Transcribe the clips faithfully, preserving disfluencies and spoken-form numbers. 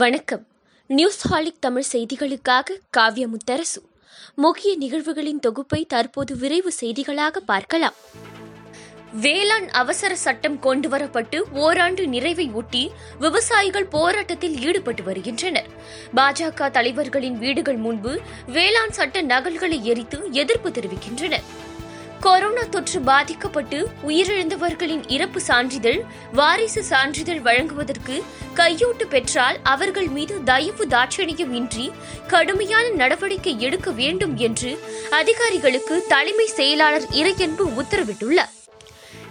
வணக்கம். நியூஸ் ஹாலிக் தமிழ் செய்திகளுக்காக காவ்ய முத்தரசு. முக்கிய நிகழ்வுகளின் தொகுப்பை தற்போது விரைவு செய்திகளாக பார்க்கலாம். வேளாண் அவசர சட்டம் கொண்டுவரப்பட்டு ஓராண்டு நிறைவை ஒட்டி விவசாயிகள் போராட்டத்தில் ஈடுபட்டு வருகின்றனர். பாஜக தலைவர்களின் வீடுகள் முன்பு வேளாண் சட்ட நகல்களை எரித்து எதிர்ப்பு தெரிவிக்கின்றனர். கொரோனா தொற்று பாதிக்கப்பட்டு உயிரிழந்தவர்களின் இறப்பு சான்றிதழ், வாரிசு சான்றிதழ் வழங்குவதற்கு கையூட்டு பெற்றால் அவர்கள் மீது தயவு தாட்சணியம் இன்றி கடுமையான நடவடிக்கை எடுக்க வேண்டும் என்று அதிகாரிகளுக்கு தலைமை செயலாளர் இறையன்பு உத்தரவிட்டுள்ளார்.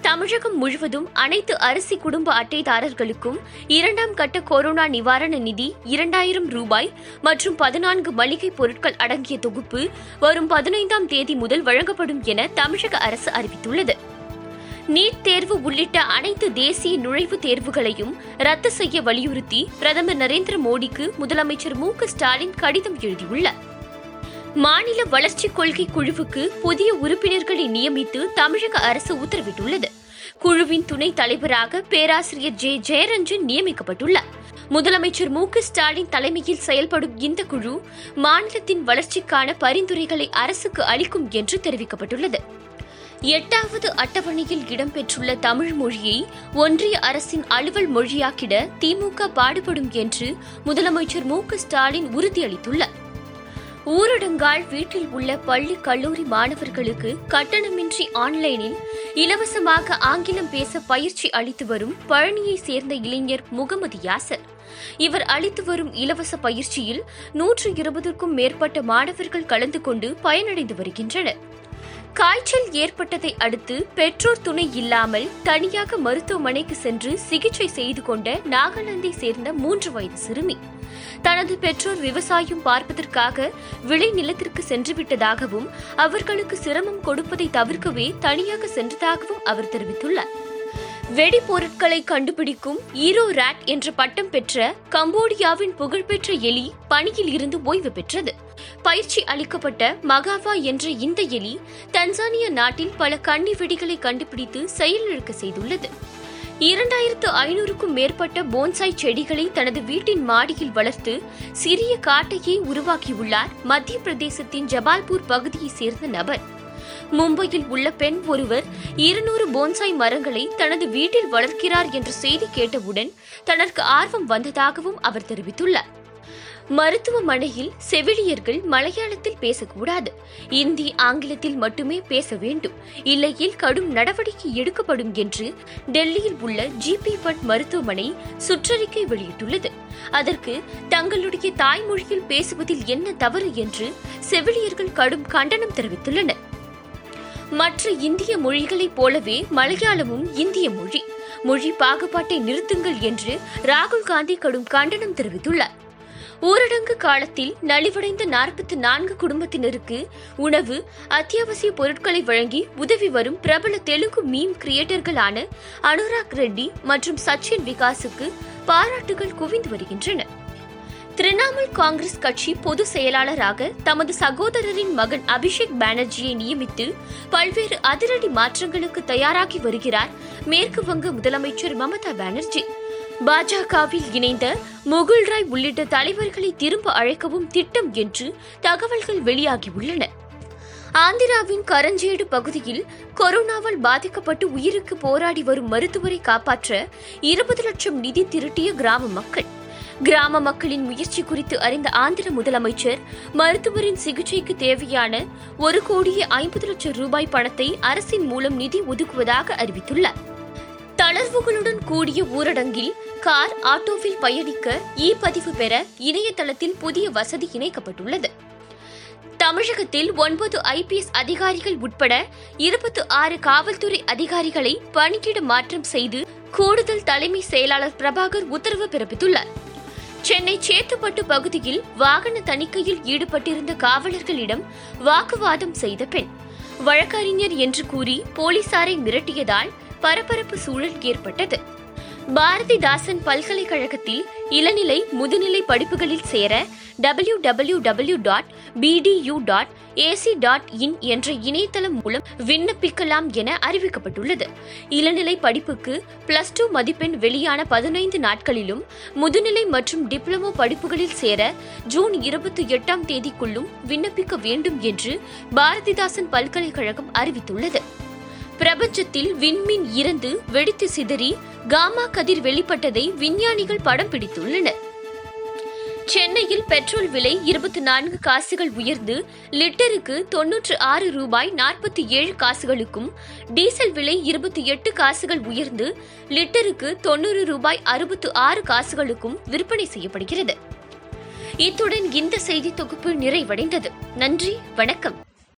தமிழகம் முழுவதும் அனைத்து அரிசி குடும்ப அட்டைதாரர்களுக்கும் இரண்டாம் கட்ட கொரோனா நிவாரண நிதி இரண்டாயிரம் ரூபாய் மற்றும் பதினான்கு மளிகை பொருட்கள் அடங்கிய தொகுப்பு வரும் பதினைந்தாம் தேதி முதல் வழங்கப்படும் என தமிழக அரசு அறிவித்துள்ளது. நீட் தேர்வு உள்ளிட்ட அனைத்து தேசிய நுழைவுத் தேர்வுகளையும் ரத்து செய்ய வலியுறுத்தி பிரதமர் நரேந்திர மோடிக்கு முதலமைச்சர் மு க ஸ்டாலின் கடிதம் எழுதியுள்ளார். மாநில வளர்ச்சிக் கொள்கை குழுவுக்கு புதிய உறுப்பினர்களை நியமித்து தமிழக அரசு உத்தரவிட்டுள்ளது. குழுவின் துணைத் தலைவராக பேராசிரியர் ஜே. ஜெயரஞ்சன் நியமிக்கப்பட்டுள்ளார். முதலமைச்சர் மு க ஸ்டாலின் தலைமையில் செயல்படும் இந்த குழு மாநிலத்தின் வளர்ச்சிக்கான பரிந்துரைகளை அரசுக்கு அளிக்கும் என்று தெரிவிக்கப்பட்டுள்ளது. எட்டாவது அட்டவணையில் இடம்பெற்றுள்ள தமிழ் மொழியை ஒன்றிய அரசின் அலுவல் மொழியாக்கிட திமுக பாடுபடும் என்று முதலமைச்சர் மு க ஸ்டாலின் உறுதியளித்துள்ளார். ஊரடங்கால் வீட்டில் உள்ள பள்ளி கல்லூரி மாணவர்களுக்கு கட்டணமின்றி ஆன்லைனில் இலவசமாக ஆங்கிலம் பேச பயிற்சி அளித்து வரும் பழனியை சேர்ந்த இளைஞர் முகமது யாசர். இவர் அளித்து வரும் இலவச பயிற்சியில் நூற்று இருபதுக்கும் மேற்பட்ட மாணவர்கள் கலந்து கொண்டு பயனடைந்து வருகின்றனர். காய்ச்சல் ஏற்பட்டதை அடுத்து பெற்றோர் துணை இல்லாமல் தனியாக மருத்துவமனைக்கு சென்று சிகிச்சை செய்து கொண்ட நாகாலாந்தை சேர்ந்த மூன்று வயது சிறுமி தனது பெற்றோர் விவசாயம் பார்ப்பதற்காக விளை நிலத்திற்கு சென்றுவிட்டதாகவும் அவர்களுக்கு சிரமம் கொடுப்பதை தவிர்க்கவே தனியாக சென்றதாகவும் அவர் தெரிவித்துள்ளார். வெடிபொருட்களை கண்டுபிடிக்கும் ஹீரோராட் என்ற பட்டம் பெற்ற கம்போடியாவின் புகழ்பெற்ற எலி பணியில் இருந்து ஓய்வு பெற்றது. பயிற்சி அளிக்கப்பட்ட மகாவா என்ற இந்த எலி தன்சானியா நாட்டில் பல கண்ணி வெடிகளை கண்டுபிடித்து செயலிழக்க செய்துள்ளது. இரண்டாயிரத்து ஐநூறுக்கும் மேற்பட்ட போன்சாய் செடிகளை தனது வீட்டின் மாடியில் வளர்த்து சிறிய காட்டையை உருவாக்கியுள்ளார் மத்திய பிரதேசத்தின் ஜபால்பூர் பகுதியை சேர்ந்த நபர். மும்பையில் உள்ள பெண் ஒருவர் இருநூறு போன்சாய் மரங்களை தனது வீட்டில் வளர்க்கிறார் என்ற செய்தி கேட்டவுடன் தனக்கு ஆர்வம் வந்ததாகவும் அவர் தெரிவித்துள்ளார். மருத்துவமனையில் செவிலியர்கள் மலையாளத்தில் பேசக்கூடாது, இந்தி ஆங்கிலத்தில் மட்டுமே பேச வேண்டும், இல்லையில் கடும் நடவடிக்கை எடுக்கப்படும் என்று டெல்லியில் உள்ள ஜிபி ஃபண்ட் மருத்துவமனை சுற்றறிக்கை வெளியிட்டுள்ளது. அதற்கு தங்களுடைய தாய்மொழியில் பேசுவதில் என்ன தவறு என்று செவிலியர்கள் கடும் கண்டனம் தெரிவித்துள்ளனர். மற்ற இந்திய மொழிகளைப் போலவே மலையாளமும் இந்திய மொழி. மொழி பாகுபாட்டை நிறுத்துங்கள் என்று ராகுல் காந்தி கடும் கண்டனம் தெரிவித்துள்ளார். ஊரடங்கு காலத்தில் நலிவடைந்த நாற்பத்தி நான்கு குடும்பத்தினருக்கு உணவு, அத்தியாவசிய பொருட்களை வழங்கி உதவி வரும் பிரபல தெலுங்கு மீம் கிரியேட்டர்களான அனுராக் ரெட்டி மற்றும் சச்சின் விகாசுக்கு பாராட்டுகள் குவிந்து வருகின்றன. திரிணாமுல் காங்கிரஸ் கட்சி பொதுச் செயலாளராக தமது சகோதரரின் மகன் அபிஷேக் பானர்ஜியை நியமித்து பல்வேறு அதிரடி மாற்றங்களுக்கு தயாராகி வருகிறார் மேற்கு வங்க முதலமைச்சர் மமதா பானர்ஜி. பாஜகவில் இணைந்த முகுல் ராய் உள்ளிட்ட தலைவர்களை திரும்ப அழைக்கவும் திட்டம் என்று தகவல்கள் வெளியாகியுள்ளன. ஆந்திராவின் கரஞ்சேடு பகுதியில் கொரோனாவால் பாதிக்கப்பட்டு உயிருக்கு போராடி வரும் மருத்துவரை காப்பாற்ற இருபது லட்சம் நிதி திரட்டிய கிராம மக்கள். கிராம மக்களின் முயற்சி குறித்து அறிந்த ஆந்திர முதலமைச்சர் மருத்துவரின் சிகிச்சைக்கு தேவையான ஒரு கோடியே ஐம்பது லட்சம் ரூபாய் பணத்தை அரசின் மூலம் நிதி ஒதுக்குவதாக அறிவித்துள்ளார். தளர்வுகளுடன் கூடிய ஊரடங்கில் கார், ஆட்டோவில் பயணிக்க இ பதிவு பெற இணையதளத்தில் புதிய வசதி இணைக்கப்பட்டுள்ளது. தமிழகத்தில் ஒன்பது ஐ பி எஸ் அதிகாரிகள் உட்பட இருபத்தி ஆறு காவல்துறை அதிகாரிகளை பணியிட மாற்றம் செய்து கூடுதல் தலைமை செயலாளர் பிரபாகர் உத்தரவு பிறப்பித்துள்ளார். சென்னை சேத்துப்பட்டு பகுதியில் வாகன தணிக்கையில் ஈடுபட்டிருந்த காவலர்களிடம் வாக்குவாதம் செய்த பெண் வழக்கறிஞர் என்று கூறி போலீசாரை மிரட்டியதால் பரபரப்பு சூழல் ஏற்பட்டது. பாரதிதாசன் பல்கலைக்கழகத்தில் இளநிலை முதுநிலை படிப்புகளில் சேர W W W dot B D U dot AC dot in என்ற இணையதளம் மூலம் விண்ணப்பிக்கலாம் என அறிவிக்கப்பட்டுள்ளது. இளநிலை படிப்புக்கு பிளஸ் டூ மதிப்பெண் வெளியான பதினைந்து நாட்களிலும் முதுநிலை மற்றும் டிப்ளமோ படிப்புகளில் சேர ஜூன் இருபத்தி எட்டாம் தேதிக்குள்ளும் விண்ணப்பிக்க வேண்டும் என்று பாரதிதாசன் பல்கலைக்கழகம் அறிவித்துள்ளது. பிரபஞ்சத்தில் விண்மீன் இறந்து வெடித்து சிதறி காமா கதிர் வெளிப்பட்டதை விஞ்ஞானிகள் படம் பிடித்துள்ளனர். சென்னையில் பெட்ரோல் விலை இருபத்தி நான்கு காசுகள் உயர்ந்து லிட்டருக்கு தொன்னூற்று ஆறு ரூபாய் நாற்பத்தி ஏழு காசுகளுக்கும், டீசல் விலை இருபத்தி எட்டு காசுகள் உயர்ந்து லிட்டருக்கு தொன்னூறு ரூபாய் அறுபத்து ஆறு காசுகளுக்கும் விற்பனை செய்யப்படுகிறது. இத்துடன் இந்த செய்தி தொகுப்பு நிறைவடைந்தது. நன்றி, வணக்கம்.